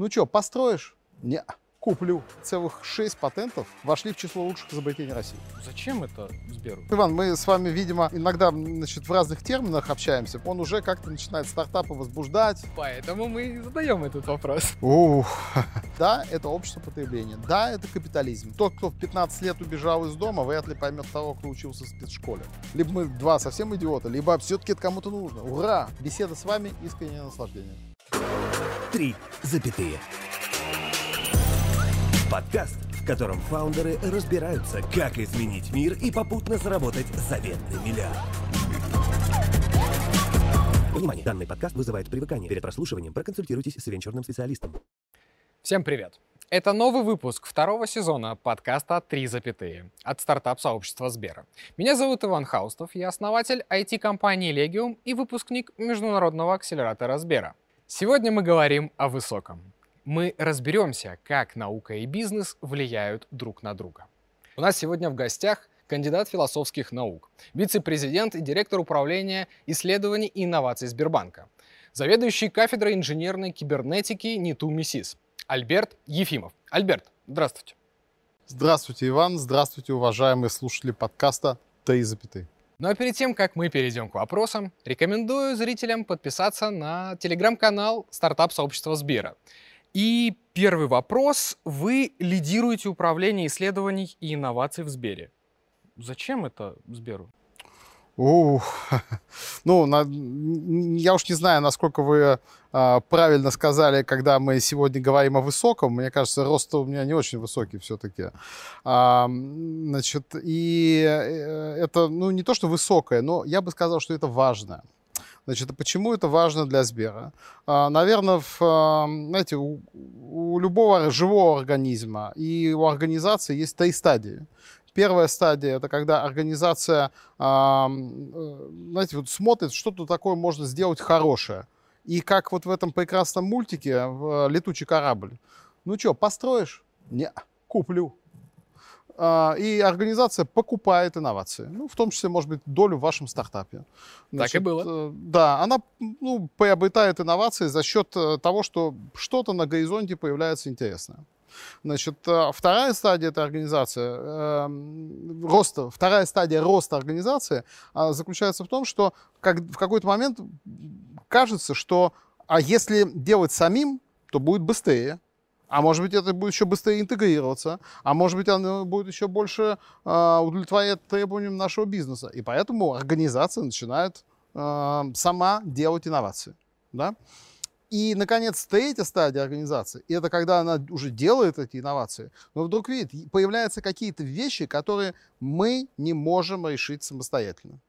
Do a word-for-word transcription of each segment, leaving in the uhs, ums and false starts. Ну что, построишь? Не, куплю. Целых шесть патентов вошли в число лучших изобретений России. Зачем это Сберу? Иван, мы с вами, видимо, иногда, значит, в разных терминах общаемся. Он уже как-то начинает стартапы возбуждать. Поэтому мы задаем этот вопрос. Ух. Да, это общество потребления. Да, это капитализм. Тот, кто в пятнадцать лет убежал из дома, вряд ли поймет того, кто учился в спецшколе. Либо мы два совсем идиота, либо все-таки это кому-то нужно. Ура! Беседа с вами – искреннее наслаждение. Три запятые. Подкаст, в котором фаундеры разбираются, как изменить мир и попутно заработать заветный миллиард. Внимание! Данный подкаст вызывает привыкание. Перед прослушиванием проконсультируйтесь с венчурным специалистом. Всем привет! Это новый выпуск второго сезона подкаста «Три запятые» от стартап-сообщества Сбера. Меня зовут Иван Хаустов, я основатель ай ти-компании Legium и выпускник международного акселератора Сбера. Сегодня мы говорим о высоком. Мы разберемся, как наука и бизнес влияют друг на друга. У нас сегодня в гостях кандидат философских наук, вице-президент и директор управления исследований и инноваций Сбербанка, заведующий кафедрой инженерной кибернетики НИТУ МИСИС Альберт Ефимов. Альберт, здравствуйте. Здравствуйте, Иван. Здравствуйте, уважаемые слушатели подкаста «Три запятые». Ну а перед тем, как мы перейдем к вопросам, рекомендую зрителям подписаться на телеграм-канал стартап-сообщества Сбера. И первый вопрос. Вы лидируете управление исследований и инноваций в Сбере. Зачем это Сберу? Ух, ну, на, я уж не знаю, насколько вы а, правильно сказали, когда мы сегодня говорим о высоком. Мне кажется, рост у меня не очень высокий все-таки. А, значит, и это, ну, не то, что высокое, но я бы сказал, что это важно. Значит, почему это важно для Сбера? Наверное, в, знаете, у, у любого живого организма и у организации есть три стадии. Первая стадия – это когда организация, знаете, вот смотрит, что-то такое можно сделать хорошее. И как вот в этом прекрасном мультике «Летучий корабль». Ну что, построишь? Не, куплю. И организация покупает инновации, ну, в том числе, может быть, долю в вашем стартапе. Значит, так и было. Да, она, ну, приобретает инновации за счет того, что что-то на горизонте появляется интересное. Значит, вторая стадия этой организации, э, роста, вторая стадия роста организации э, заключается в том, что как, в какой-то момент кажется, что а если делать самим, то будет быстрее. А может быть, это будет еще быстрее интегрироваться, а может быть, оно будет еще больше э, удовлетворять требованиям нашего бизнеса. И поэтому организация начинает э, сама делать инновации. Да? И, наконец, третья стадия организации, это когда она уже делает эти инновации, но вдруг видит, появляются какие-то вещи, которые мы не можем решить самостоятельно.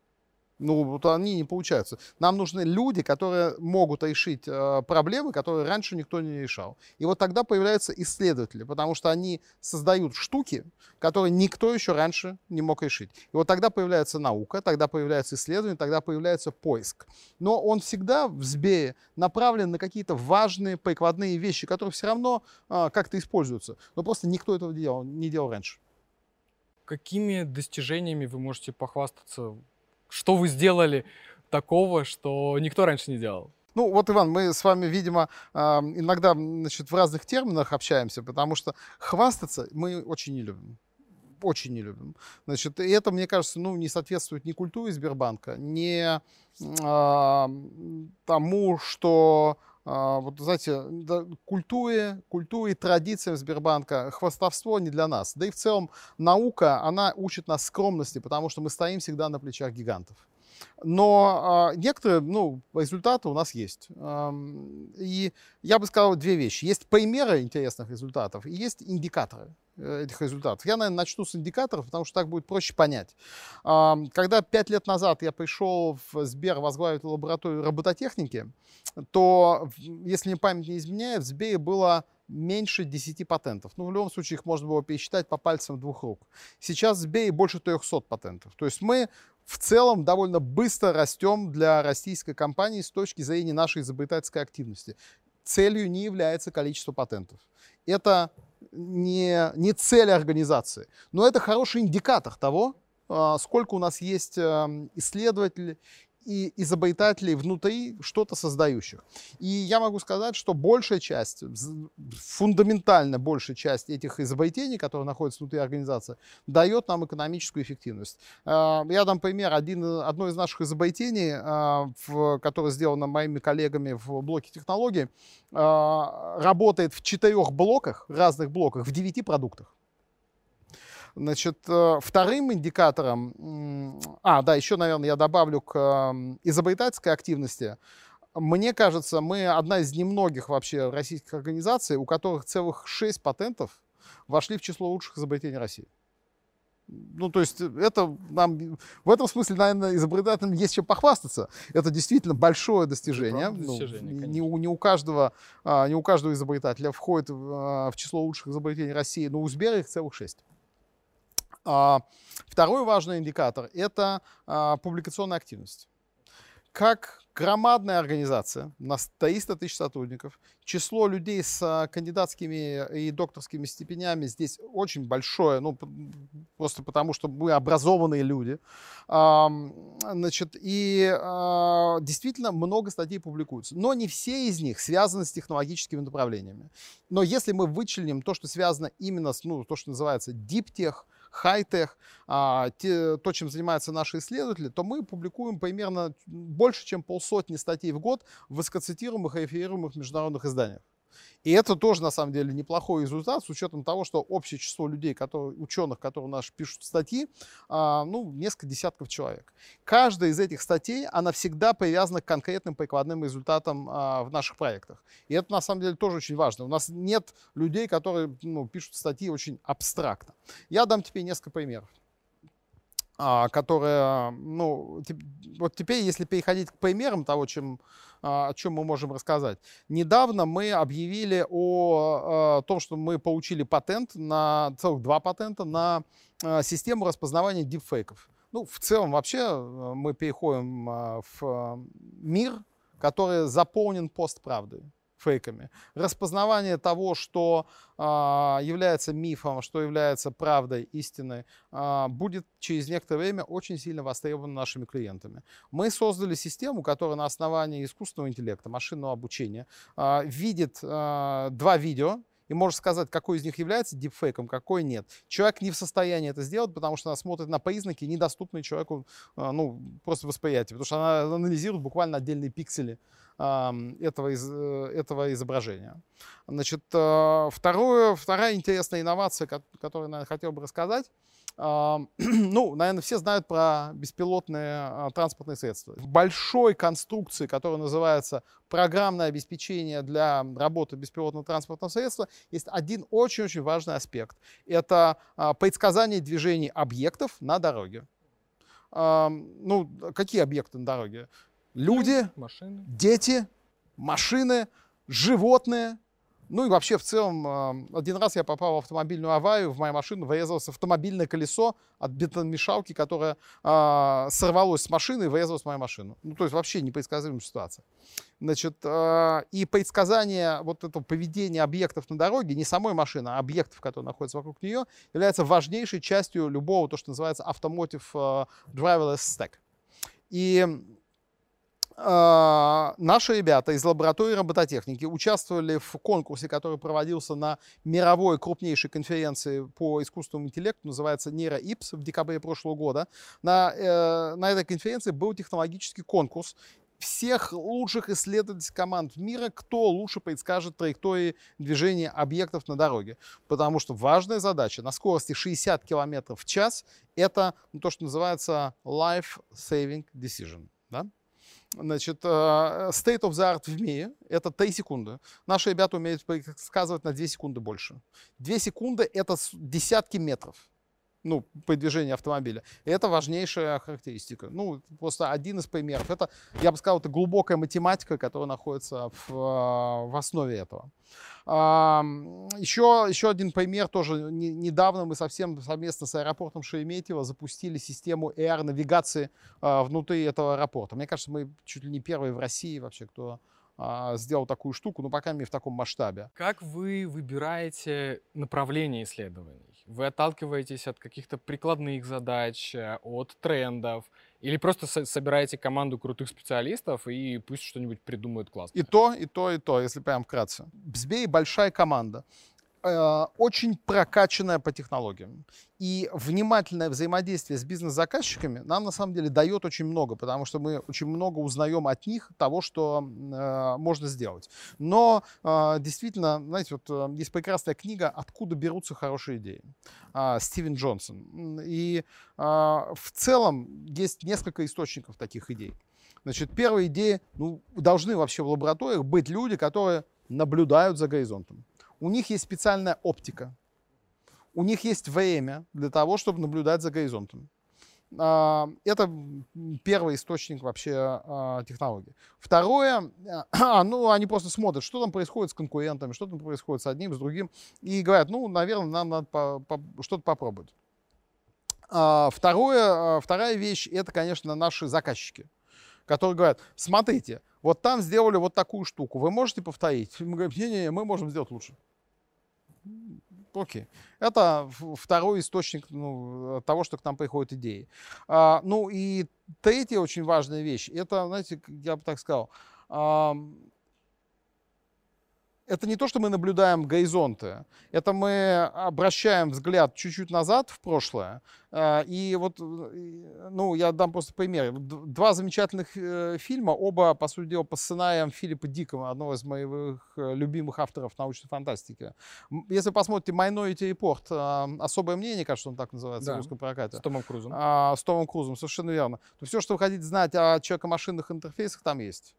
Ну, вот они не получаются. Нам нужны люди, которые могут решить э, проблемы, которые раньше никто не решал. И вот тогда появляются исследователи, потому что они создают штуки, которые никто еще раньше не мог решить. И вот тогда появляется наука, тогда появляется исследование, тогда появляется поиск. Но он всегда в Сбере направлен на какие-то важные прикладные вещи, которые все равно э, как-то используются. Но просто никто этого не делал, не делал раньше. Какими достижениями вы можете похвастаться? Что вы сделали такого, что никто раньше не делал? Ну вот, Иван, мы с вами, видимо, иногда, значит, в разных терминах общаемся, потому что хвастаться мы очень не любим. Очень не любим. Значит, и это, мне кажется, ну, не соответствует ни культуре Сбербанка, ни а, тому, что... Вот, знаете, культуре, культуре, традициям Сбербанка хвастовство не для нас. Да и в целом наука, она учит нас скромности, потому что мы стоим всегда на плечах гигантов. Но некоторые, ну, результаты у нас есть. И я бы сказал две вещи. Есть примеры интересных результатов и есть индикаторы этих результатов. Я, наверное, начну с индикаторов, потому что так будет проще понять. Когда пять лет назад я пришел в Сбер возглавить лабораторию робототехники, то, если мне память не изменяет, в Сбере было меньше десяти патентов. Ну, в любом случае, их можно было пересчитать по пальцам двух рук. Сейчас в Сбере больше трехсот патентов. То есть мы в целом довольно быстро растем для российской компании с точки зрения нашей изобретательской активности. Целью не является количество патентов. Это не, не цель организации, но это хороший индикатор того, сколько у нас есть исследователей и изобретателей внутри что-то создающих. И я могу сказать, что большая часть, фундаментально большая часть этих изобретений, которые находятся внутри организации, дает нам экономическую эффективность. Я дам пример. Один, одно из наших изобретений, которое сделано моими коллегами в блоке технологий, работает в четырех блоках, разных блоках, в девяти продуктах. Значит, вторым индикатором, а, да, еще, наверное, я добавлю к изобретательской активности. Мне кажется, мы одна из немногих вообще российских организаций, у которых целых шесть патентов вошли в число лучших изобретений России. Ну, то есть это нам, в этом смысле, наверное, изобретателям есть чем похвастаться. Это действительно большое достижение. Ну, достижение не, у, не, у каждого, а, не у каждого изобретателя входит а, в число лучших изобретений России, но у Сбера их целых шесть. Второй важный индикатор – это публикационная активность. Как громадная организация, у нас триста тысяч сотрудников, число людей с кандидатскими и докторскими степенями здесь очень большое, ну, просто потому что мы образованные люди. Значит, и действительно много статей публикуется, но не все из них связаны с технологическими направлениями. Но если мы вычленим то, что связано именно с, ну, то, что называется диптех, хай-тех, то, чем занимаются наши исследователи, то мы публикуем примерно больше, чем полсотни статей в год в высокоцитируемых и реферируемых международных изданиях. И это тоже, на самом деле, неплохой результат, с учетом того, что общее число людей, которые, ученых, которые наши пишут статьи, ну, несколько десятков человек. Каждая из этих статей, она всегда привязана к конкретным прикладным результатам в наших проектах. И это, на самом деле, тоже очень важно. У нас нет людей, которые, ну, пишут статьи очень абстрактно. Я дам теперь несколько примеров, которые, ну, вот теперь, если переходить к примерам того, чем, о чем мы можем рассказать. Недавно мы объявили о, о том, что мы получили патент, на целых два патента, на систему распознавания дипфейков. Ну, в целом вообще мы переходим в мир, который заполнен постправдой, фейками. Распознавание того, что э, является мифом, что является правдой, истиной, э, будет через некоторое время очень сильно востребовано нашими клиентами. Мы создали систему, которая на основании искусственного интеллекта, машинного обучения, э, видит э, два видео и может сказать, какой из них является дипфейком, какой нет. Человек не в состоянии это сделать, потому что она смотрит на признаки, недоступные человеку, ну, просто восприятию, потому что она анализирует буквально отдельные пиксели этого, из, этого изображения. Значит, второе, вторая интересная инновация, которую, наверное, хотел бы рассказать. Ну, наверное, все знают про беспилотные транспортные средства. В большой конструкции, которая называется программное обеспечение для работы беспилотного транспортного средства, есть один очень-очень важный аспект. Это предсказание движений объектов на дороге. Ну, какие объекты на дороге? Люди, машины, дети, машины, животные. Ну и вообще в целом, один раз я попал в автомобильную аварию, в мою машину врезалось автомобильное колесо от бетономешалки, которое э, сорвалось с машины и врезалось в мою машину. Ну то есть вообще непредсказуемая ситуация. Значит, э, и предсказание вот этого поведения объектов на дороге, не самой машины, а объектов, которые находятся вокруг нее, является важнейшей частью любого, то, что называется, automotive driverless stack. И наши ребята из лаборатории робототехники участвовали в конкурсе, который проводился на мировой крупнейшей конференции по искусственному интеллекту, называется NeurIPS, в декабре прошлого года. На, э, на этой конференции был технологический конкурс всех лучших исследовательских команд мира, кто лучше предскажет траектории движения объектов на дороге. Потому что важная задача на скорости шестьдесят километров в час – это то, что называется life-saving decision. Да? Значит, state of the art в мире – это три секунды. Наши ребята умеют предсказывать на две секунды больше. две секунды – это десятки метров, ну, при движении автомобиля. И это важнейшая характеристика. Ну, просто один из примеров. Это, я бы сказал, это глубокая математика, которая находится в, в основе этого. Еще, еще один пример тоже. Недавно мы совсем совместно с аэропортом Шереметьево запустили систему эй ар-навигации внутри этого аэропорта. Мне кажется, мы чуть ли не первые в России вообще, кто сделал такую штуку, но, по крайней мере, в таком масштабе. Как вы выбираете направление исследований? Вы отталкиваетесь от каких-то прикладных задач, от трендов? Или просто собираете команду крутых специалистов и пусть что-нибудь придумают классное? И то, и то, и то, если прям вкратце. В Сбере большая команда, очень прокачанная по технологиям. И внимательное взаимодействие с бизнес-заказчиками нам, на самом деле, дает очень много, потому что мы очень много узнаем от них того, что э, можно сделать. Но э, действительно, знаете, вот есть прекрасная книга «Откуда берутся хорошие идеи» э, Стивен Джонсон. И э, в целом есть несколько источников таких идей. Значит, первые идеи, ну, должны вообще в лабораториях быть люди, которые наблюдают за горизонтом. У них есть специальная оптика, у них есть время для того, чтобы наблюдать за горизонтом. Это первый источник вообще технологии. Второе, ну, они просто смотрят, что там происходит с конкурентами, что там происходит с одним, с другим, и говорят, ну, наверное, нам надо по, по, что-то попробовать. Второе, вторая вещь – это, конечно, наши заказчики, которые говорят, смотрите, вот там сделали вот такую штуку, вы можете повторить? Мы говорим, не-не-не, мы можем сделать лучше. Окей. Это второй источник, ну, того, что к нам приходят идеи. А, ну и третья очень важная вещь, это, знаете, я бы так сказал, а, это не то, что мы наблюдаем горизонты, это мы обращаем взгляд чуть-чуть назад в прошлое. И вот, ну, я дам просто пример. Два замечательных фильма, оба, по сути дела, по сценариям Филиппа Дика, одного из моих любимых авторов научной фантастики. Если посмотрите Minority Report, «Особое мнение», кажется, он так называется, да, в русском прокате. С Томом Крузом. А, с Томом Крузом, совершенно верно. То все, что вы хотите знать о человекомашинных интерфейсах, там есть.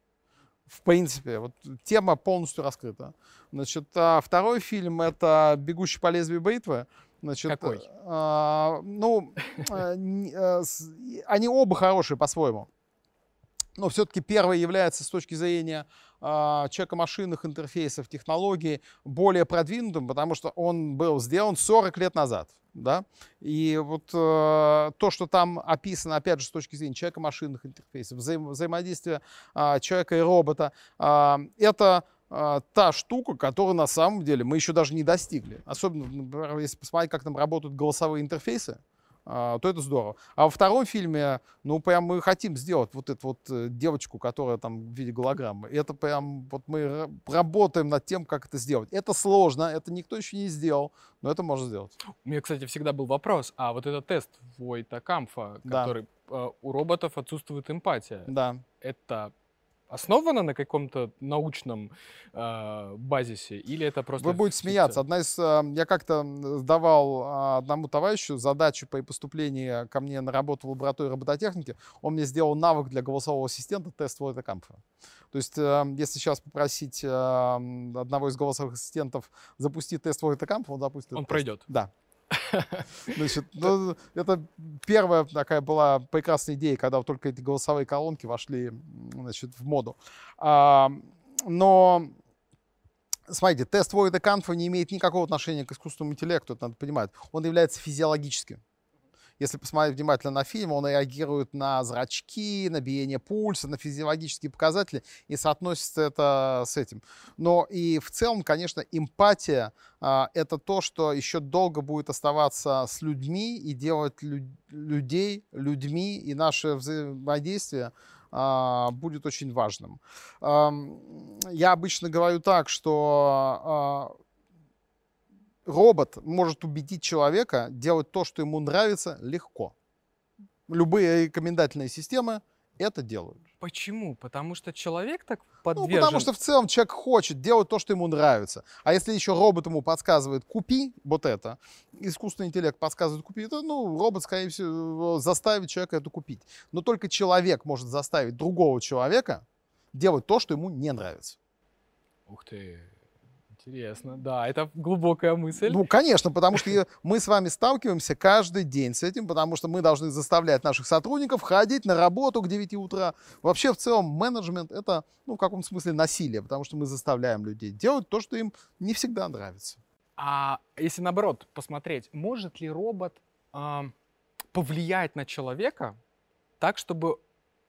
В принципе, вот тема полностью раскрыта. Значит, второй фильм — это «Бегущий по лезвию бритвы». Значит, какой? А, ну, они оба хорошие по-своему. Но все-таки первый является с точки зрения а, человекомашинных интерфейсов, технологий более продвинутым, потому что он был сделан сорок лет назад. Да? И вот э, то, что там описано, опять же, с точки зрения человека-машинных интерфейсов, взаим взаимодействия э, человека и робота, э, это э, та штука, которую на самом деле мы еще даже не достигли. Особенно, например, если посмотреть, как там работают голосовые интерфейсы, э, то это здорово. А во втором фильме, ну, прям мы хотим сделать вот эту вот девочку, которая там в виде голограммы. Это прям вот мы работаем над тем, как это сделать. Это сложно, это никто еще не сделал. Но это можно сделать. У меня, кстати, всегда был вопрос, а вот этот тест Войта Камфа, да, который э, у роботов отсутствует эмпатия, да, это основано на каком-то научном э, базисе или это просто... Вы будете смеяться. Одна из, э, я как-то давал э, одному товарищу задачу по поступлению ко мне на работу в лаборатории робототехники, он мне сделал навык для голосового ассистента тест Войта Камфа. То есть, если сейчас попросить одного из голосовых ассистентов запустить тест Войта Камфа, он запустит. Он пройдет. Да. Значит, ну, это первая такая была прекрасная идея, когда только эти голосовые колонки вошли, значит, в моду. А, но, смотрите, тест Войта Камфа не имеет никакого отношения к искусственному интеллекту, это надо понимать. Он является физиологическим. Если посмотреть внимательно на фильм, он реагирует на зрачки, на биение пульса, на физиологические показатели, и соотносится это с этим. Но и в целом, конечно, эмпатия — это то, что еще долго будет оставаться с людьми и делать лю людей людьми, и наше взаимодействие будет очень важным. Я обычно говорю так, что... Робот может убедить человека делать то, что ему нравится, легко. Любые рекомендательные системы это делают. Почему? Потому что человек так подвержен? Ну, потому что в целом человек хочет делать то, что ему нравится. А если еще робот ему подсказывает «купи вот это», искусственный интеллект подсказывает «купи», то, ну, робот, скорее всего, заставит человека это купить. Но только человек может заставить другого человека делать то, что ему не нравится. Ух ты! Интересно, да, это глубокая мысль. Ну, конечно, потому что мы с вами сталкиваемся каждый день с этим, потому что мы должны заставлять наших сотрудников ходить на работу к девяти утра. Вообще, в целом, менеджмент — это, ну, в каком-то смысле насилие, потому что мы заставляем людей делать то, что им не всегда нравится. А если, наоборот, посмотреть, может ли робот э, повлиять на человека так, чтобы...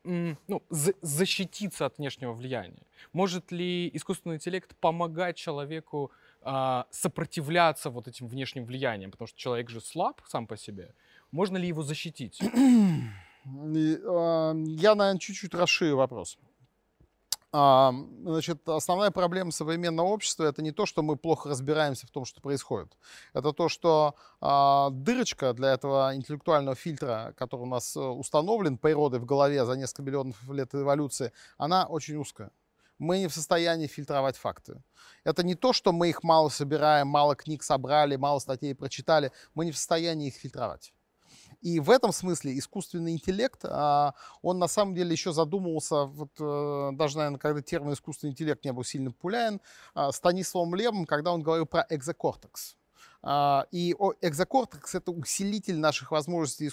Ну, защититься от внешнего влияния? Может ли искусственный интеллект помогать человеку э, сопротивляться вот этим внешним влияниям? Потому что человек же слаб сам по себе. Можно ли его защитить? Я, наверное, чуть-чуть расширю вопрос. Значит, основная проблема современного общества — это не то, что мы плохо разбираемся в том, что происходит. Это то, что э, дырочка для этого интеллектуального фильтра, который у нас установлен природой в голове за несколько миллионов лет эволюции, она очень узкая. Мы не в состоянии фильтровать факты. Это не то, что мы их мало собираем, мало книг собрали, мало статей прочитали. Мы не в состоянии их фильтровать. И в этом смысле искусственный интеллект, он на самом деле еще задумывался, вот, даже, наверное, когда термин искусственный интеллект не был сильно популярен, Станиславом Лемом, когда он говорил про экзокортекс. И экзокортекс — это усилитель наших возможностей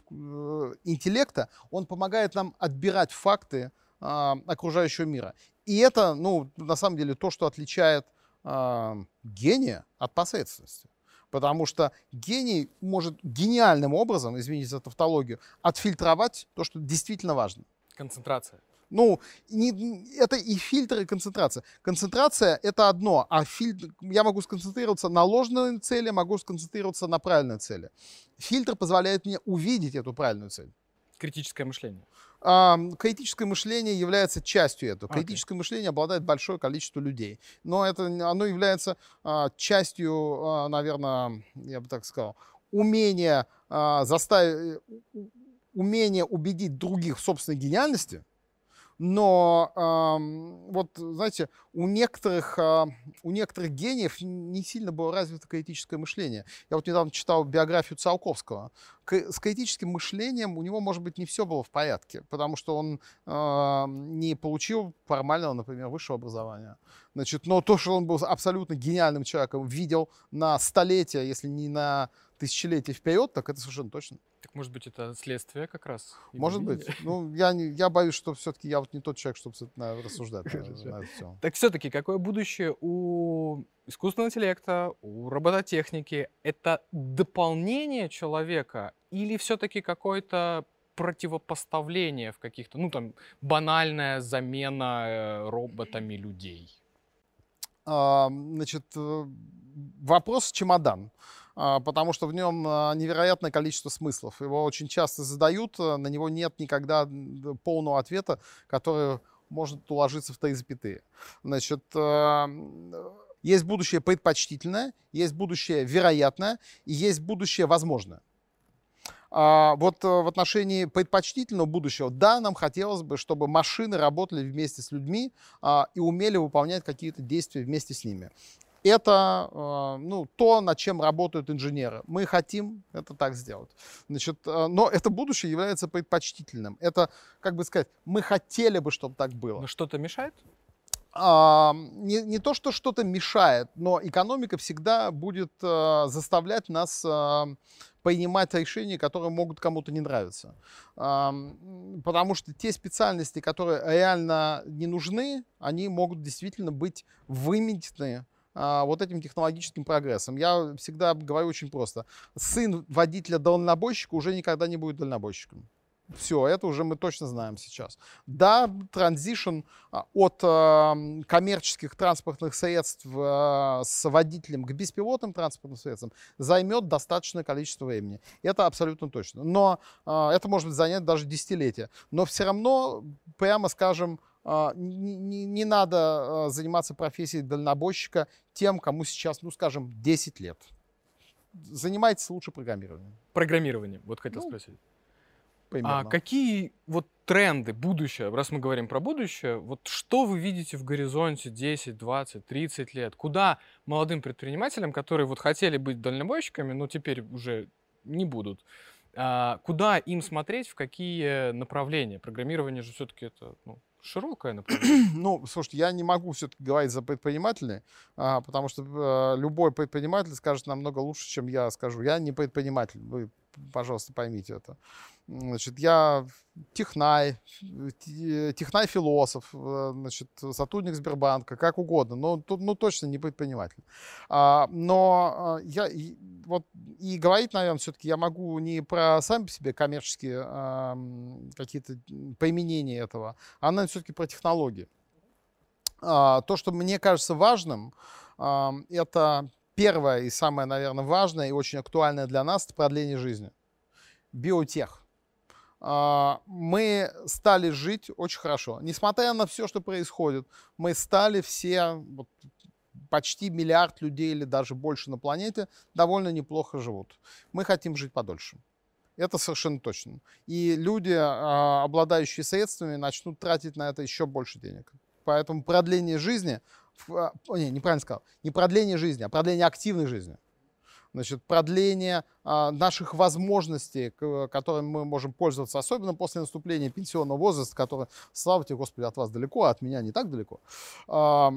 интеллекта, он помогает нам отбирать факты окружающего мира. И это, ну, на самом деле, то, что отличает гения от посредственности. Потому что гений может гениальным образом, извините за тавтологию, отфильтровать то, что действительно важно. Концентрация. Ну, не, это и фильтр, и концентрация. Концентрация — это одно, а фильтр, я могу сконцентрироваться на ложной цели, могу сконцентрироваться на правильной цели. Фильтр позволяет мне увидеть эту правильную цель. Критическое мышление. А, критическое мышление является частью этого. Okay. Критическое мышление обладает большое количество людей. Но это, оно является а, частью, а, наверное, я бы так сказал, умения, а, заставить, умения убедить других в собственной гениальности. Но а, вот, знаете, у некоторых, а, у некоторых гениев не сильно было развито критическое мышление. Я вот недавно читал биографию Циолковского. С критическим мышлением у него, может быть, не все было в порядке, потому что он э, не получил формального, например, высшего образования. Значит, но то, что он был абсолютно гениальным человеком, видел на столетия, если не на тысячелетия вперед, так это совершенно точно. Так, может быть, это следствие как раз? Может быть. Ну, я, не, я боюсь, что все-таки я вот не тот человек, чтобы наверное, рассуждать. Так все-таки какое будущее у искусственного интеллекта, у робототехники? Это дополнение человека или все-таки какое-то противопоставление в каких-то, ну там, банальная замена роботами людей? А, значит, вопрос чемодан. Потому что в нем невероятное количество смыслов. Его очень часто задают, на него нет никогда полного ответа, который может уложиться в три запятые. Значит, есть будущее предпочтительное, есть будущее вероятное и есть будущее возможное. Вот в отношении предпочтительного будущего, да, нам хотелось бы, чтобы машины работали вместе с людьми и умели выполнять какие-то действия вместе с ними. Это ну, то, над чем работают инженеры. Мы хотим это так сделать. Значит, но это будущее является предпочтительным. Это, как бы сказать, мы хотели бы, чтобы так было. Но что-то мешает? А, не, не то, что что-то мешает, но экономика всегда будет а, заставлять нас а, принимать решения, которые могут кому-то не нравиться. А, потому что те специальности, которые реально не нужны, они могут действительно быть выметены вот этим технологическим прогрессом. Я всегда говорю очень просто. Сын водителя-дальнобойщика уже никогда не будет дальнобойщиком. Все, это уже мы точно знаем сейчас. Да, транзишн от э, коммерческих транспортных средств э, с водителем к беспилотным транспортным средствам займет достаточное количество времени. Это абсолютно точно. Но э, это может занять даже десятилетия. Но все равно, прямо скажем, Не, не, не надо заниматься профессией дальнобойщика тем, кому сейчас, ну, скажем, десять лет. Занимайтесь лучше программированием. Программированием, вот хотел ну, спросить. Примерно. А какие вот тренды, будущее, раз мы говорим про будущее, вот что вы видите в горизонте десять, двадцать, тридцать лет? Куда молодым предпринимателям, которые вот хотели быть дальнобойщиками, но теперь уже не будут, куда им смотреть, в какие направления? Программирование же все-таки это... Ну, широкая, например. Ну, слушайте, я не могу все-таки говорить за предпринимателей, а, потому что а, любой предприниматель скажет намного лучше, чем я скажу. Я не предприниматель, вы, пожалуйста, поймите это. Значит, я технарь, технарь-философ, значит, сотрудник Сбербанка, как угодно, но ну, точно не предприниматель. А, но я и, вот, и говорить, наверное, все-таки я могу не про сами по себе коммерческие а, какие-то применения этого, а, наверное, все-таки про технологии. А, то, что мне кажется важным, а, это первое и самое, наверное, важное и очень актуальное для нас — это продление жизни. Биотех. мы стали жить очень хорошо. Несмотря на все, что происходит, мы стали все, вот, почти миллиард людей или даже больше на планете, довольно неплохо живут. Мы хотим жить подольше. Это совершенно точно. И люди, обладающие средствами, начнут тратить на это еще больше денег. Поэтому продление жизни... Не, неправильно сказал. Не продление жизни, а продление активной жизни. Значит, продление а, наших возможностей, к, которыми мы можем пользоваться, особенно после наступления пенсионного возраста, который, слава тебе, Господи, от вас далеко, а от меня не так далеко, а,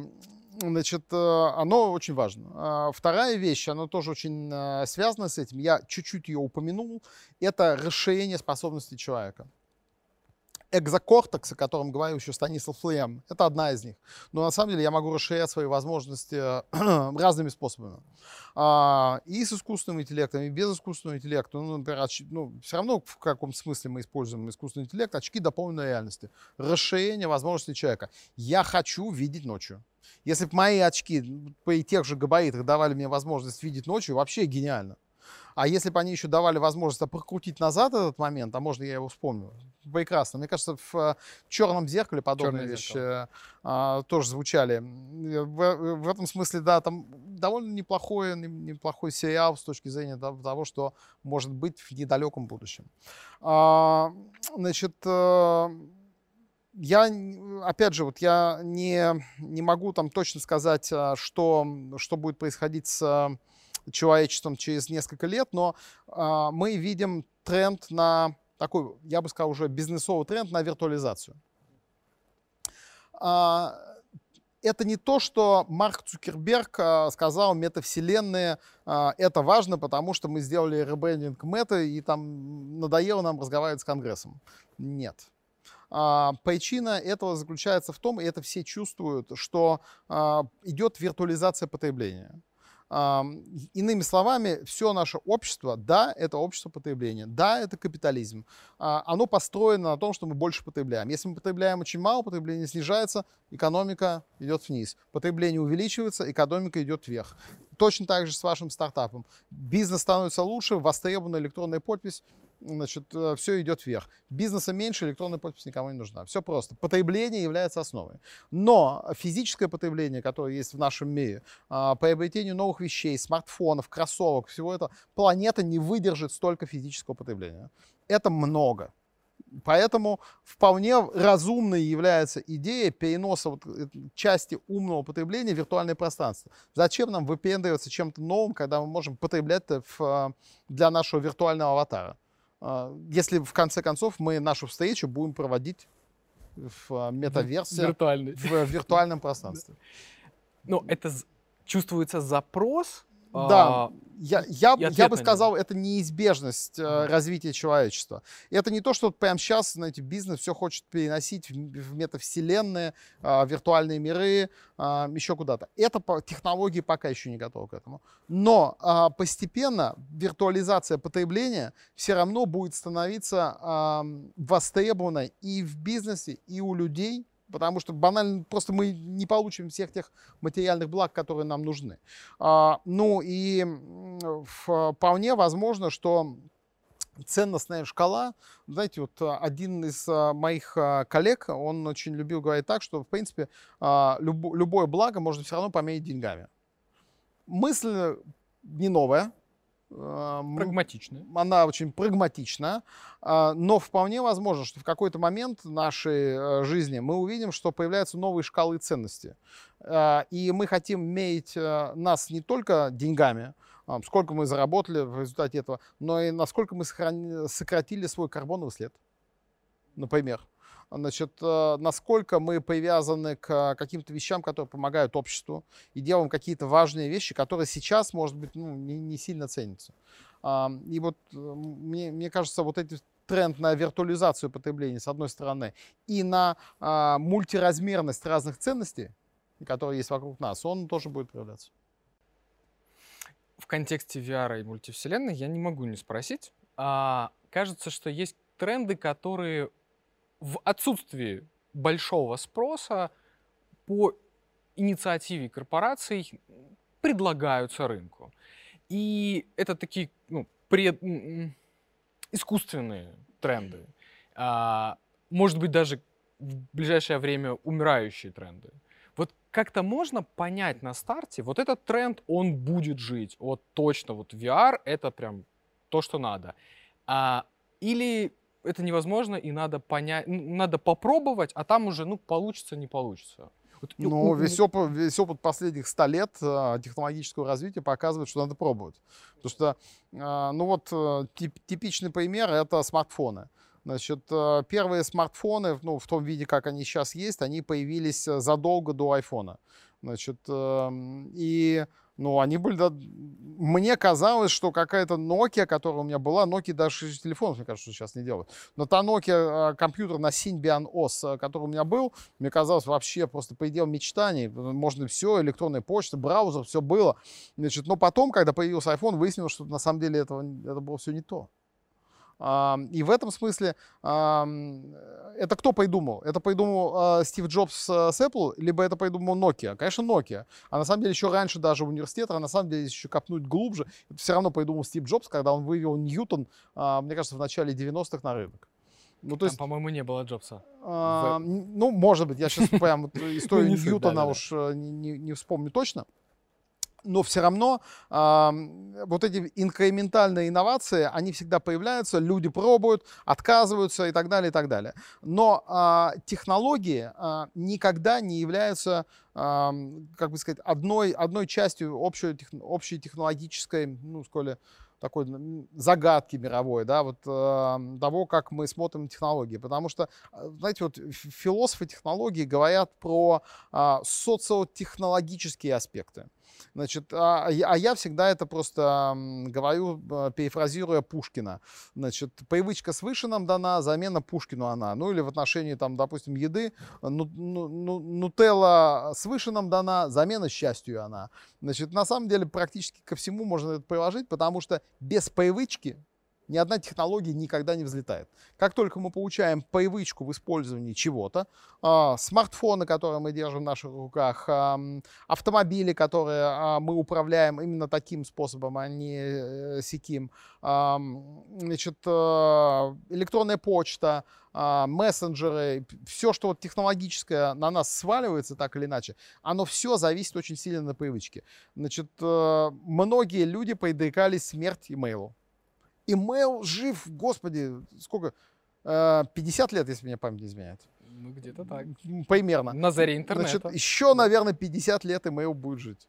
значит, оно очень важно. А, вторая вещь, она тоже очень а, связана с этим, я чуть-чуть ее упомянул, это расширение способностей человека. Экзокортекс, о котором говорил еще Станислав Лем, это одна из них. Но на самом деле я могу расширять свои возможности разными способами. А, и с искусственным интеллектом, и без искусственного интеллекта. Ну, например, оч... ну, все равно в каком смысле мы используем искусственный интеллект, очки дополненной реальности. Расширение возможностей человека. Я хочу видеть ночью. Если бы мои очки по тех же габаритах давали мне возможность видеть ночью, вообще гениально. А если бы они еще давали возможность прокрутить назад этот момент, а можно я его вспомню, прекрасно. Мне кажется, в «Черном зеркале» подобные вещи а, тоже звучали. В, в этом смысле, да, там довольно неплохой, неплохой сериал с точки зрения того, что может быть в недалеком будущем. А, значит... Я, опять же, вот я не, не могу там точно сказать, что, что будет происходить с человечеством через несколько лет, но э, мы видим тренд на такой, я бы сказал, уже бизнесовый тренд на виртуализацию. Э, это не то, что Марк Цукерберг э, сказал, метавселенные, э, это важно, потому что мы сделали ребрендинг мета, и там надоело нам разговаривать с Конгрессом. Нет. Причина этого заключается в том, и это все чувствуют, что идет виртуализация потребления. Иными словами, все наше общество, да, это общество потребления, да, это капитализм, оно построено на том, что мы больше потребляем. Если мы потребляем очень мало, потребление снижается, экономика идет вниз. Потребление увеличивается, экономика идет вверх. Точно так же с вашим стартапом. Бизнес становится лучше, востребована электронная подпись, значит, все идет вверх. Бизнеса меньше, электронная подпись никому не нужна. Все просто. Потребление является основой. Но физическое потребление, которое есть в нашем мире, приобретение новых вещей, смартфонов, кроссовок, всего этого, планета не выдержит столько физического потребления. Это много. Поэтому вполне разумной является идея переноса вот части умного потребления в виртуальное пространство. Зачем нам выпендриваться чем-то новым, когда мы можем потреблять в, для нашего виртуального аватара? Если, в конце концов, мы нашу встречу будем проводить в метаверсии, в виртуальном пространстве. Ну, это чувствуется запрос? Да, а, я, я, я бы сказал, это неизбежность mm-hmm. развития человечества. Это не то, что прямо сейчас, знаете, бизнес все хочет переносить в, в метавселенные, в виртуальные миры, еще куда-то. Это технологии пока еще не готовы к этому. Но постепенно виртуализация потребления все равно будет становиться востребованной и в бизнесе, и у людей. Потому что банально просто мы не получим всех тех материальных благ, которые нам нужны. Ну и вполне возможно, что ценностная шкала, знаете, вот один из моих коллег, он очень любил говорить так, что в принципе любое благо можно все равно померить деньгами. Мысль не новая. Прагматичная. Она очень прагматична, но вполне возможно, что в какой-то момент нашей жизни мы увидим, что появляются новые шкалы ценностей. И мы хотим мерить нас не только деньгами, сколько мы заработали в результате этого, но и насколько мы сократили свой карбоновый след, например. Значит, насколько мы привязаны к каким-то вещам, которые помогают обществу, и делаем какие-то важные вещи, которые сейчас, может быть, ну, не, не сильно ценятся. И вот мне, мне кажется, вот этот тренд на виртуализацию потребления, с одной стороны, и на мультиразмерность разных ценностей, которые есть вокруг нас, он тоже будет проявляться. В контексте ви ар и мультивселенной я не могу не спросить. А, кажется, что есть тренды, которые... в отсутствии большого спроса по инициативе корпораций предлагаются рынку. И это такие, ну, пред... искусственные тренды. а, может быть, даже в ближайшее время умирающие тренды. Вот как-то можно понять на старте, вот этот тренд, он будет жить. Вот точно, вот ви ар — это прям то, что надо. А, или это невозможно, и надо понять, надо попробовать, а там уже, ну, получится, не получится. Вот, ну, ну, весь опыт, весь опыт последних ста лет технологического развития показывает, что надо пробовать. Потому что, ну вот, тип, типичный пример — это смартфоны. Значит, первые смартфоны, ну, в том виде, как они сейчас есть, они появились задолго до айфона. Значит, и, ну, они были... Мне казалось, что какая-то Nokia, которая у меня была, Nokia даже телефонов, мне кажется, сейчас не делают. Но та Nokia, компьютер на Symbian о эс, который у меня был, мне казалось, вообще просто предел мечтаний. Можно все, электронная почта, браузер, все было. Значит, но потом, когда появился iPhone, выяснилось, что на самом деле этого, это было все не то. И в этом смысле это кто придумал? Это придумал Стив Джобс с Apple, либо это придумал Nokia? Конечно, Nokia. А на самом деле еще раньше даже университета, а на самом деле еще копнуть глубже, это все равно придумал Стив Джобс, когда он вывел Ньютон, мне кажется, в начале девяностых на рынок. Ну, то есть, там, по-моему, не было Джобса. А, ну, может быть, я сейчас прям историю Ньютона уж не вспомню точно. Но все равно э, вот эти инкрементальные инновации, они всегда появляются, люди пробуют, отказываются и так далее, и так далее. Но э, технологии э, никогда не являются, э, как бы сказать, одной, одной частью общей, общей технологической, ну, сколь, такой загадки мировой, да, вот э, того, как мы смотрим технологии. Потому что, знаете, вот философы технологий говорят про э, социотехнологические аспекты. Значит, а я всегда это просто говорю, перефразируя Пушкина. Значит, привычка свыше нам дана, замена Пушкину она. Ну или в отношении, там, допустим, еды. Ну, ну, ну, нутелла свыше нам дана, замена счастью она. Значит, на самом деле практически ко всему можно это приложить, потому что без привычки ни одна технология никогда не взлетает. Как только мы получаем привычку в использовании чего-то, э, смартфоны, которые мы держим в наших руках, э, автомобили, которые э, мы управляем именно таким способом, а не э, сяким, э, значит, э, электронная почта, э, мессенджеры, все, что вот технологическое на нас сваливается так или иначе, оно все зависит очень сильно на привычке. Значит, э, многие люди предрекали смерть имейлу. Имейл жив, господи, сколько? пятьдесят лет, если меня память не изменяет. Ну, где-то так. Примерно. На заре интернета. Значит, еще, наверное, пятьдесят лет имейл будет жить.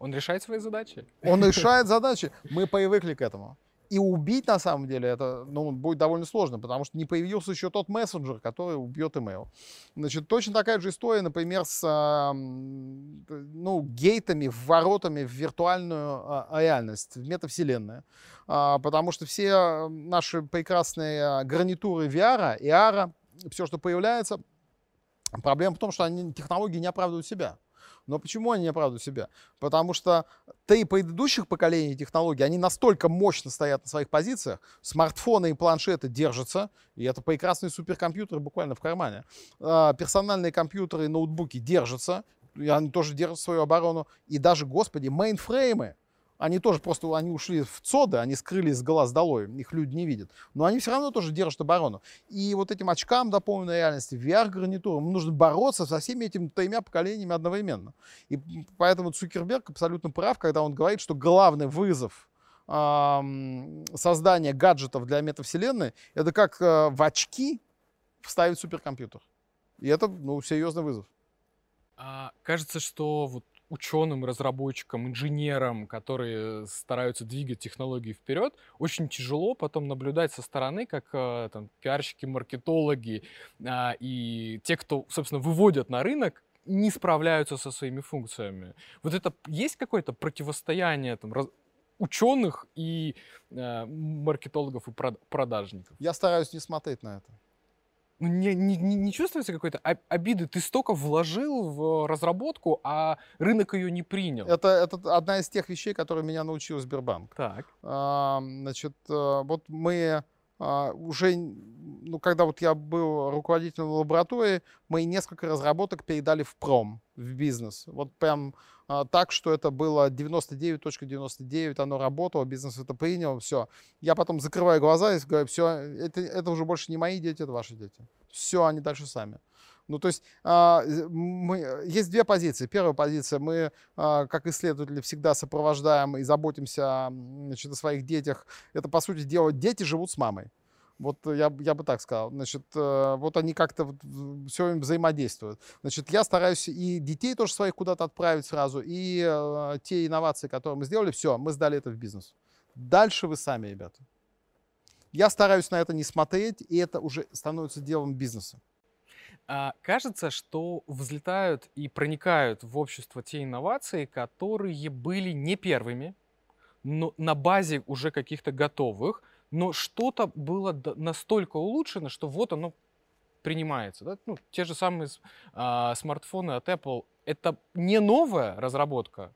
Он решает свои задачи. Он решает задачи. Мы привыкли к этому. И убить, на самом деле, это, ну, будет довольно сложно, потому что не появился еще тот мессенджер, который убьет имейл. Значит, точно такая же история, например, с э, ну, гейтами, воротами в виртуальную э, реальность, в метавселенную. Э, потому что все наши прекрасные гарнитуры ви ар, и ар, все, что появляется, проблема в том, что они, технологии не оправдывают себя. Но почему они не оправдывают себя? Потому что три предыдущих поколения технологий, они настолько мощно стоят на своих позициях, смартфоны и планшеты держатся, и это прекрасные суперкомпьютеры буквально в кармане. Персональные компьютеры и ноутбуки держатся, и они тоже держат свою оборону. И даже, господи, мейнфреймы, они тоже просто, они ушли в цоды, они скрылись с глаз долой, их люди не видят. Но они все равно тоже держат оборону. И вот этим очкам дополненной реальности, ви ар-гарнитурам, нужно бороться со всеми этими тремя поколениями одновременно. И поэтому Цукерберг абсолютно прав, когда он говорит, что главный вызов э-м, создания гаджетов для метавселенной, это как э, в очки вставить суперкомпьютер. И это, ну, серьезный вызов. А, кажется, что вот ученым, разработчикам, инженерам, которые стараются двигать технологии вперед, очень тяжело потом наблюдать со стороны, как там, пиарщики, маркетологи а, и те, кто, собственно, выводят на рынок, не справляются со своими функциями. Вот это есть какое-то противостояние там, раз... ученых и а, маркетологов и продажников? Я стараюсь не смотреть на это. Не, не, не чувствуется какой-то обиды? Ты столько вложил в разработку, а рынок ее не принял. Это, это одна из тех вещей, которые меня научил Сбербанк. Так. А, значит, вот мы уже, ну, когда вот я был руководителем лаборатории, мы несколько разработок передали в пром, в бизнес. Вот прям а, так, что это было девяносто девять точка девяносто девять, оно работало, бизнес это принял, все. Я потом закрываю глаза и говорю, все, это, это уже больше не мои дети, это ваши дети. Все, они дальше сами. Ну, то есть а, мы, есть две позиции. Первая позиция, мы, а, как исследователи, всегда сопровождаем и заботимся, значит, о своих детях. Это, по сути дела, дети живут с мамой. Вот я, я бы так сказал. Значит, вот они как-то вот все время взаимодействуют. Значит, я стараюсь и детей тоже своих куда-то отправить сразу, и э, те инновации, которые мы сделали, все, мы сдали это в бизнес. Дальше вы сами, ребята. Я стараюсь на это не смотреть, и это уже становится делом бизнеса. А, кажется, что взлетают и проникают в общество те инновации, которые были не первыми, но на базе уже каких-то готовых, но что-то было настолько улучшено, что вот оно принимается. Да? Ну, те же самые а, смартфоны от Apple — это не новая разработка,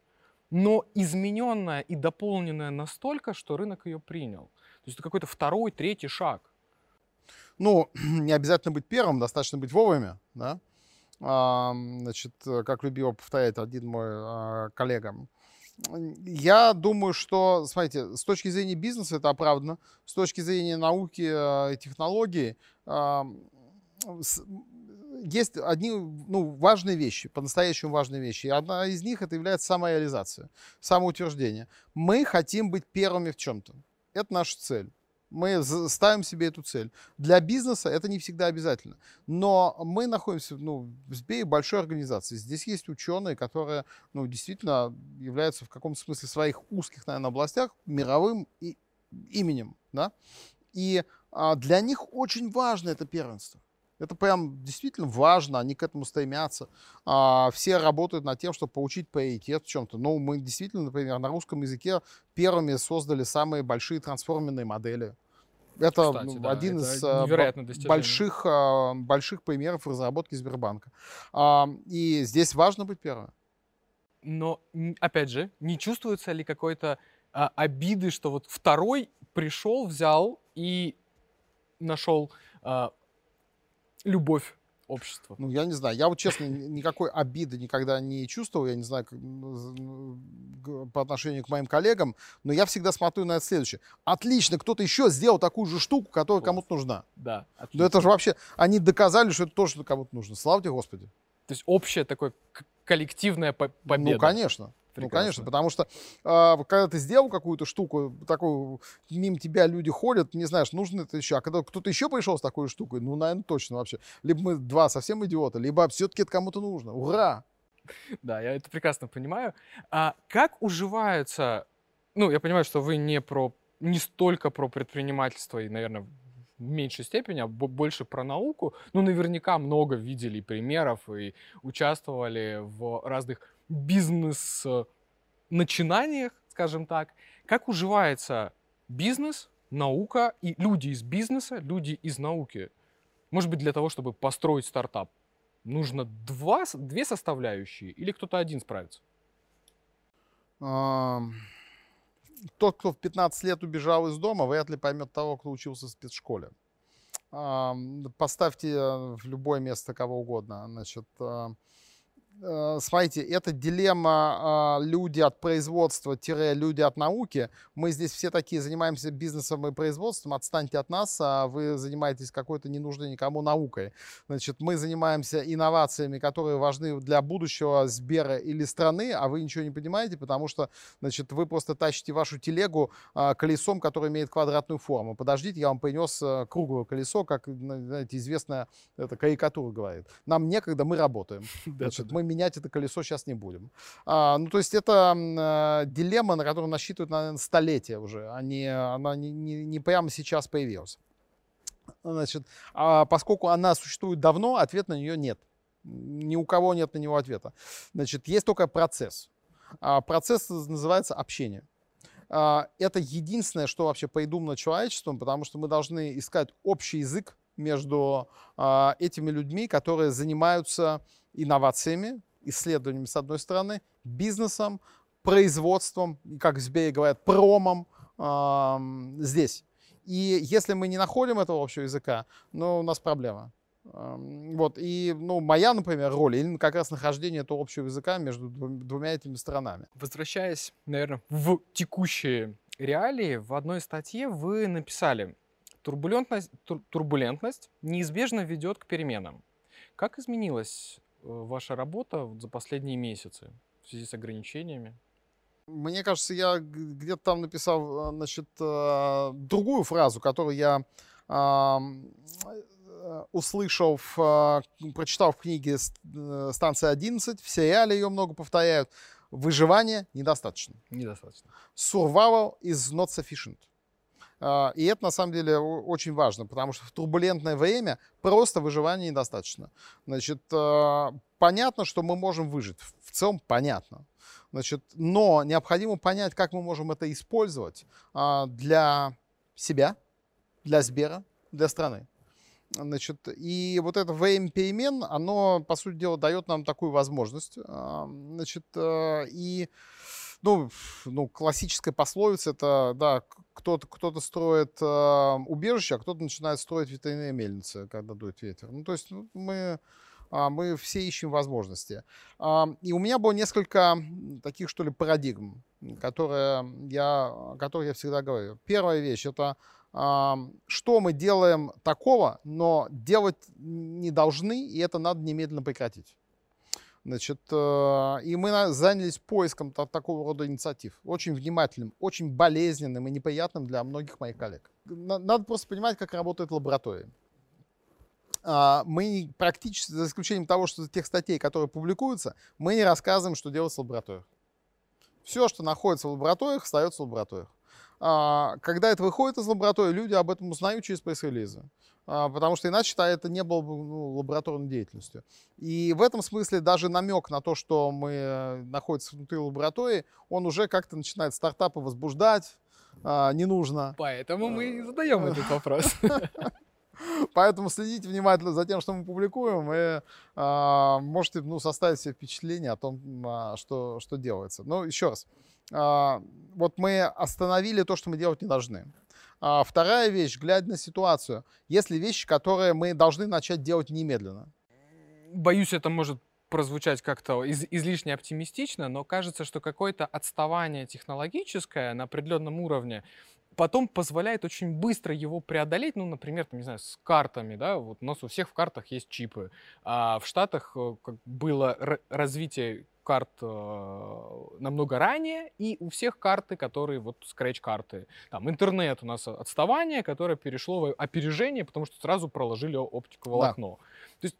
но измененная и дополненная настолько, что рынок ее принял. То есть это какой-то второй, третий шаг. Ну, не обязательно быть первым, достаточно быть вовремя, да? А, значит, как любил повторять один мой а, коллега. Я думаю, что, смотрите, с точки зрения бизнеса это оправдано, с точки зрения науки и технологий есть одни, ну, важные вещи, по-настоящему важные вещи. И одна из них это является самореализация, самоутверждение. Мы хотим быть первыми в чем-то. Это наша цель. Мы ставим себе эту цель. Для бизнеса это не всегда обязательно. Но мы находимся, ну, в Сбере большой организации. Здесь есть ученые, которые, ну, действительно являются в каком-то смысле своих узких, наверное, областях мировым и именем. Да? И а, для них очень важно это первенство. Это прям действительно важно, они к этому стремятся. А, все работают над тем, чтобы получить приоритет в чем-то. Но мы действительно, например, на русском языке первыми создали самые большие трансформенные модели. Это, кстати, да, один это из больших, больших примеров разработки Сбербанка. А, и здесь важно быть первым. Но, опять же, не чувствуется ли какой-то а, обиды, что вот второй пришел, взял и нашел а, любовь общества? Ну, я не знаю. Я вот, честно, никакой обиды никогда не чувствовал. Я не знаю, как, по отношению к моим коллегам. Но я всегда смотрю на это следующее. Отлично, кто-то еще сделал такую же штуку, которая вот кому-то нужна. Да, отлично. Но это же вообще... Они доказали, что это то, что кому-то нужно. Слава тебе, Господи. То есть общая такая коллективная победа. Ну, конечно. Прекрасно. Ну, конечно, потому что а, когда ты сделал какую-то штуку, такую, мимо тебя люди ходят, не знаешь, нужно это еще. А когда кто-то еще пришел с такой штукой, ну, наверное, точно вообще. Либо мы два совсем идиота, либо все-таки это кому-то нужно. Ура! Да, я это прекрасно понимаю. А как уживаются... Ну, я понимаю, что вы не, про, не столько про предпринимательство и, наверное, в меньшей степени, а больше про науку. Ну, наверняка много видели примеров и участвовали в разных... бизнес-начинаниях, скажем так, как уживается бизнес, наука и люди из бизнеса, люди из науки. Может быть, для того, чтобы построить стартап, нужно два, две составляющие или кто-то один справится? Тот, кто в пятнадцать лет убежал из дома, вряд ли поймет того, кто учился в спецшколе. Поставьте в любое место кого угодно, значит... Смотрите, это дилемма люди от производства, люди от науки. Мы здесь все такие занимаемся бизнесом и производством. Отстаньте от нас, а вы занимаетесь какой-то ненужной никому наукой. Значит, мы занимаемся инновациями, которые важны для будущего Сбера или страны, а вы ничего не понимаете, потому что, значит, вы просто тащите вашу телегу колесом, которое имеет квадратную форму. Подождите, я вам принес круглое колесо, как, знаете, известная эта карикатура говорит. Нам некогда, мы работаем. Значит, мы менять это колесо сейчас не будем. А, ну, то есть это а, дилемма, на которую насчитывают, наверное, столетия уже. Они, она не, не, не прямо сейчас появилась. Значит, а поскольку она существует давно, ответ на нее нет. Ни у кого нет на него ответа. Значит, есть только процесс. А процесс называется общение. А, это единственное, что вообще придумано человечеством, потому что мы должны искать общий язык между а, этими людьми, которые занимаются инновациями, исследованиями, с одной стороны, бизнесом, производством, как в Сбере говорят, промом э, здесь. И если мы не находим этого общего языка, ну, у нас проблема. Вот. И, ну, моя, например, роль, или как раз нахождение этого общего языка между двумя этими сторонами. Возвращаясь, наверное, в текущие реалии, в одной статье вы написали: турбулентность, тур, турбулентность неизбежно ведет к переменам. Как изменилась ваша работа за последние месяцы в связи с ограничениями? Мне кажется, я где-то там написал, значит, другую фразу, которую я услышал, прочитал в книге «Станция одиннадцать», в сериале ее много повторяют. Выживание недостаточно. Недостаточно. Survival is not sufficient. И это, на самом деле, очень важно, потому что в турбулентное время просто выживания недостаточно. Значит, понятно, что мы можем выжить. В целом понятно. Значит, но необходимо понять, как мы можем это использовать для себя, для Сбера, для страны. Значит, и вот это время перемен, оно, по сути дела, дает нам такую возможность. Значит, и... Ну, ну, классическая пословица — это, да, кто-то, кто-то строит э, убежище, а кто-то начинает строить ветряные мельницы, когда дует ветер. Ну, то есть ну, мы, э, мы все ищем возможности. Э, и у меня было несколько таких, что ли, парадигм, которые я, о которых я всегда говорю. Первая вещь — это э, что мы делаем такого, но делать не должны, и это надо немедленно прекратить. Значит, и мы занялись поиском такого рода инициатив, очень внимательным, очень болезненным и неприятным для многих моих коллег. Надо просто понимать, как работает лаборатория. Мы практически, за исключением того, что тех статей, которые публикуются, мы не рассказываем, что делать в лабораториях. Все, что находится в лабораториях, остается в лабораториях. Когда это выходит из лаборатории, люди об этом узнают через пресс-релизы, потому что иначе это не было бы, ну, лабораторной деятельностью. И в этом смысле даже намек на то, что мы находимся внутри лаборатории, он уже как-то начинает стартапы возбуждать, не нужно. Поэтому мы и задаем этот вопрос. Поэтому следите внимательно за тем, что мы публикуем, и э, можете, ну, составить себе впечатление о том, что, что делается. Но еще раз, э, вот мы остановили то, что мы делать не должны. А вторая вещь, глядя на ситуацию, есть ли вещи, которые мы должны начать делать немедленно? Боюсь, это может прозвучать как-то из, излишне оптимистично, но кажется, что какое-то отставание технологическое на определенном уровне потом позволяет очень быстро его преодолеть, ну, например, там, не знаю, с картами, да, вот у нас у всех в картах есть чипы, а в Штатах было развитие карт намного ранее, и у всех карты, которые вот скретч-карты, там интернет у нас отставание, которое перешло в опережение, потому что сразу проложили оптиковолокно. Да. То есть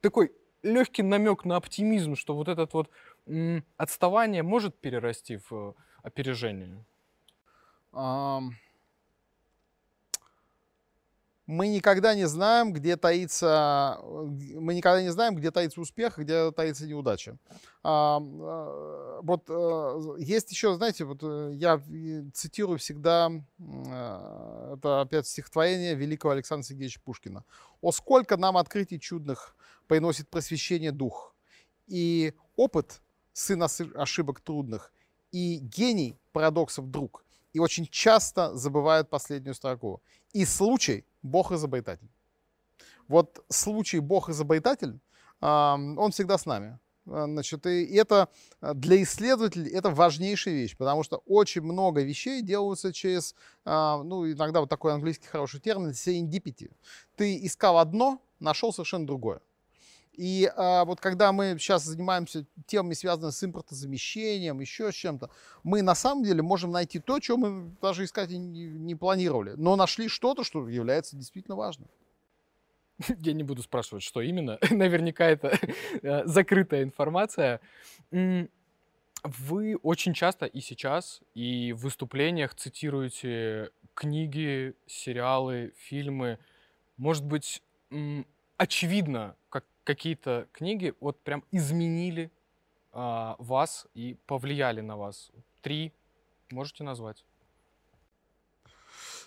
такой легкий намек на оптимизм, что вот этот вот м- отставание может перерасти в опережение. Мы никогда не знаем, где таится, мы никогда не знаем, где таится успех, где таится неудача. Вот есть еще, знаете, вот я цитирую всегда, это опять стихотворение великого Александра Сергеевича Пушкина: «О, сколько нам открытий чудных приносит просвещение дух, и опыт сын ошибок трудных, и гений парадоксов друг». И очень часто забывают последнюю строку. И случай — Бог-изобретатель. Вот случай — Бог-изобретатель, он всегда с нами. Значит, и это для исследователей это важнейшая вещь, потому что очень много вещей делаются через, ну, иногда вот такой английский хороший термин, serendipity. Ты искал одно, нашел совершенно другое. И а, вот когда мы сейчас занимаемся темами, связанными с импортозамещением, еще с чем-то, мы на самом деле можем найти то, чего мы даже искать и не, не планировали, но нашли что-то, что является действительно важным. Я не буду спрашивать, что именно. Наверняка это закрытая информация. Вы очень часто и сейчас, и в выступлениях цитируете книги, сериалы, фильмы. Может быть, очевидно, как какие-то книги вот прям изменили э, вас и повлияли на вас. Три можете назвать?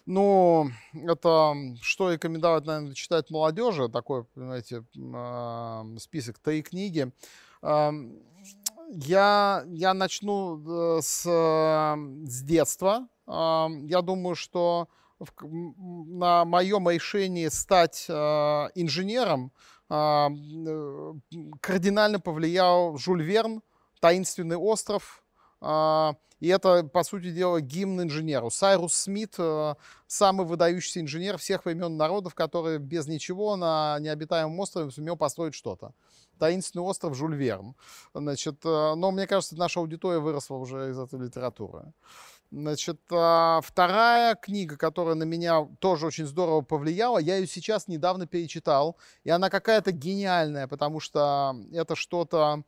Ну, это что рекомендовать, наверное, читать молодежи. Такой, понимаете, э, список. Три книги. Э, я, я начну с, с детства. Э, я думаю, что на моем решении стать инженером кардинально повлиял Жюль Верн, «Таинственный остров». И это, по сути дела, гимн инженеру. Сайрус Смит, самый выдающийся инженер всех времен народов, который без ничего на необитаемом острове сумел построить что-то. «Таинственный остров», Жюль Верн. Значит, но мне кажется, наша аудитория выросла уже из этой литературы. Значит, вторая книга, которая на меня тоже очень здорово повлияла, я ее сейчас недавно перечитал, и она какая-то гениальная, потому что это что-то,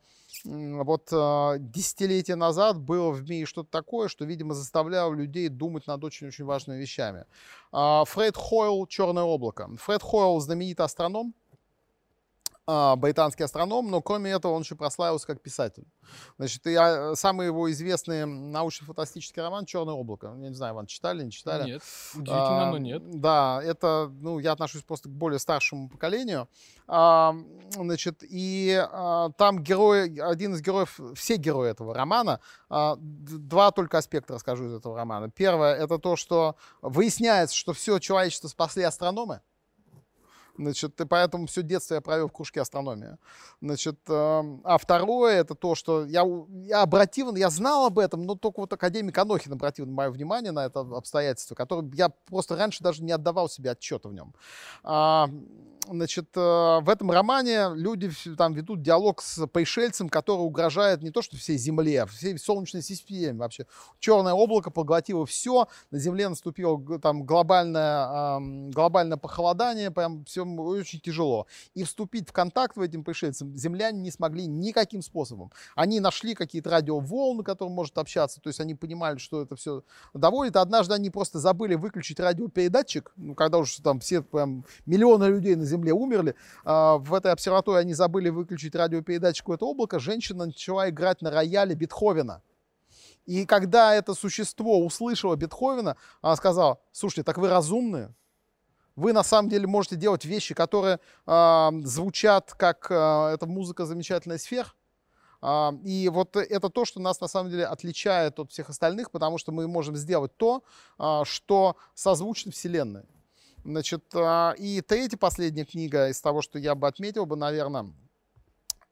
вот десятилетия назад было в мире что-то такое, что, видимо, заставляло людей думать над очень-очень важными вещами. Фред Хойл «Черное облако». Фред Хойл – знаменитый астроном, британский астроном, но кроме этого он еще прославился как писатель. Значит, и самый его известный научно-фантастический роман «Черное облако». Я не знаю, Иван, читали, не читали? Нет, удивительно, а, но нет. Да, это, ну, я отношусь просто к более старшему поколению. А, значит, и а, там герой, один из героев, все герои этого романа, а, два только аспекта расскажу из этого романа. Первое, это то, что выясняется, что все человечество спасли астрономы. Значит, и поэтому все детство я провел в кружке астрономии. Значит, э, а второе, это то, что я, я обратил, я знал об этом, но только вот академик Анохин обратил мое внимание на это обстоятельство, которое я просто раньше даже не отдавал себе отчета в нем. А, значит, э, в этом романе люди там ведут диалог с пришельцем, который угрожает не то, что всей Земле, всей Солнечной системе вообще. Черное облако поглотило все, на Земле наступило там глобальное, э, глобальное похолодание, прям все очень тяжело. И вступить в контакт с этим пришельцем земляне не смогли никаким способом. Они нашли какие-то радиоволны, которым может общаться, то есть они понимали, что это все доводит. Однажды они просто забыли выключить радиопередатчик, ну, когда уже там все прям миллионы людей на Земле умерли, а в этой обсерватории они забыли выключить радиопередатчик у этого облака, женщина начала играть на рояле Бетховена. И когда это существо услышало Бетховена, она сказала: слушайте, так вы разумные. Вы, на самом деле, можете делать вещи, которые э, звучат, как э, эта музыка замечательная сфер. Э, и вот это то, что нас, на самом деле, отличает от всех остальных, потому что мы можем сделать то, э, что созвучно Вселенной. Значит, э, и третья, последняя книга из того, что я бы отметил, бы, наверное,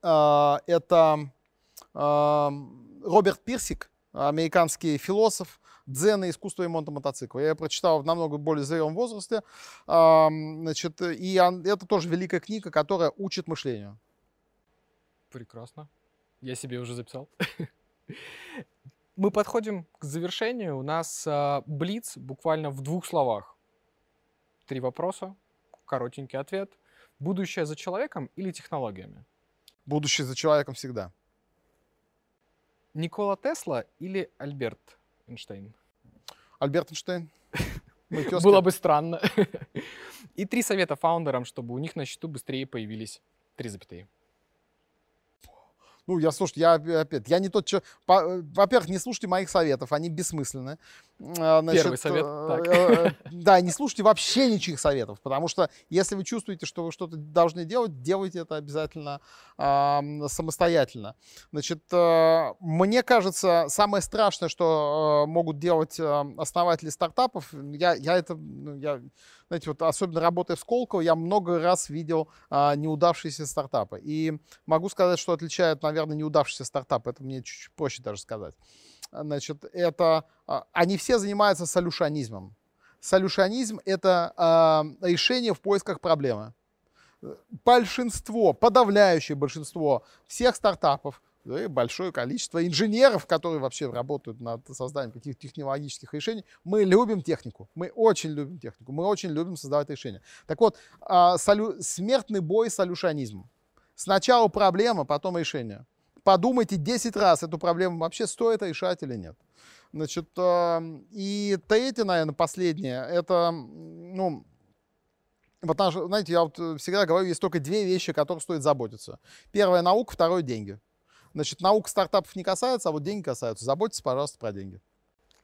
э, это э, Роберт Пирсик, американский философ, «Дзена. Искусство ремонта мотоцикла». Я ее прочитал в намного более зрелом возрасте. Значит, и это тоже великая книга, которая учит мышлению. Прекрасно. Я себе уже записал. Мы подходим к завершению. У нас блиц буквально в двух словах. Три вопроса, коротенький ответ. Будущее за человеком или технологиями? Будущее за человеком всегда. Никола Тесла или Альберт Эйнштейн? Альберт Эйнштейн. Было бы странно. И три совета фаундерам, чтобы у них на счету быстрее появились три запятые. Ну, я, слушайте, я опять, я не тот, что... Во-первых, не слушайте моих советов, они бессмысленны. Значит, первый совет, так. Э, да, не слушайте вообще ничьих советов, потому что если вы чувствуете, что вы что-то должны делать, делайте это обязательно э, самостоятельно. Значит, э, мне кажется, самое страшное, что э, могут делать э, основатели стартапов, я, я это, я, знаете, вот особенно работая в Сколково, я много раз видел э, неудавшиеся стартапы. И могу сказать, что отличает, наверное, неудавшийся стартап, это мне чуть-чуть проще даже сказать. Значит, это... Они все занимаются солюшанизмом. Солюшанизм – это э, решение в поисках проблемы. Большинство, подавляющее большинство всех стартапов, да и большое количество инженеров, которые вообще работают над созданием каких-то технологических решений, мы любим технику, мы очень любим технику, мы очень любим создавать решения. Так вот, э, солю... смертный бой с солюшанизмом. Сначала проблема, потом решение. Подумайте десять раз, эту проблему вообще стоит решать или нет. Значит, и третье, наверное, последнее, это, ну, потому что, знаете, я вот всегда говорю, есть только две вещи, о которых стоит заботиться. Первое — наука, второе — деньги. Значит, наука стартапов не касается, а вот деньги касаются. Заботьтесь, пожалуйста, про деньги.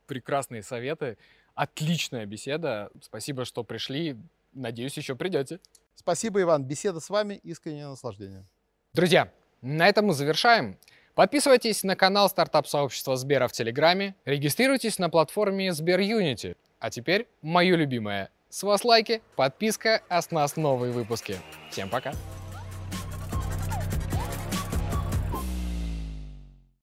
Прекрасные советы, отличная беседа. Спасибо, что пришли. Надеюсь, еще придете. Спасибо, Иван. Беседа с вами — искреннее наслаждение. Друзья, на этом мы завершаем. Подписывайтесь на канал стартап-сообщества Сбера в Телеграме, регистрируйтесь на платформе SberUnity. А теперь мое любимое. С вас лайки, подписка, а с нас новые выпуски. Всем пока!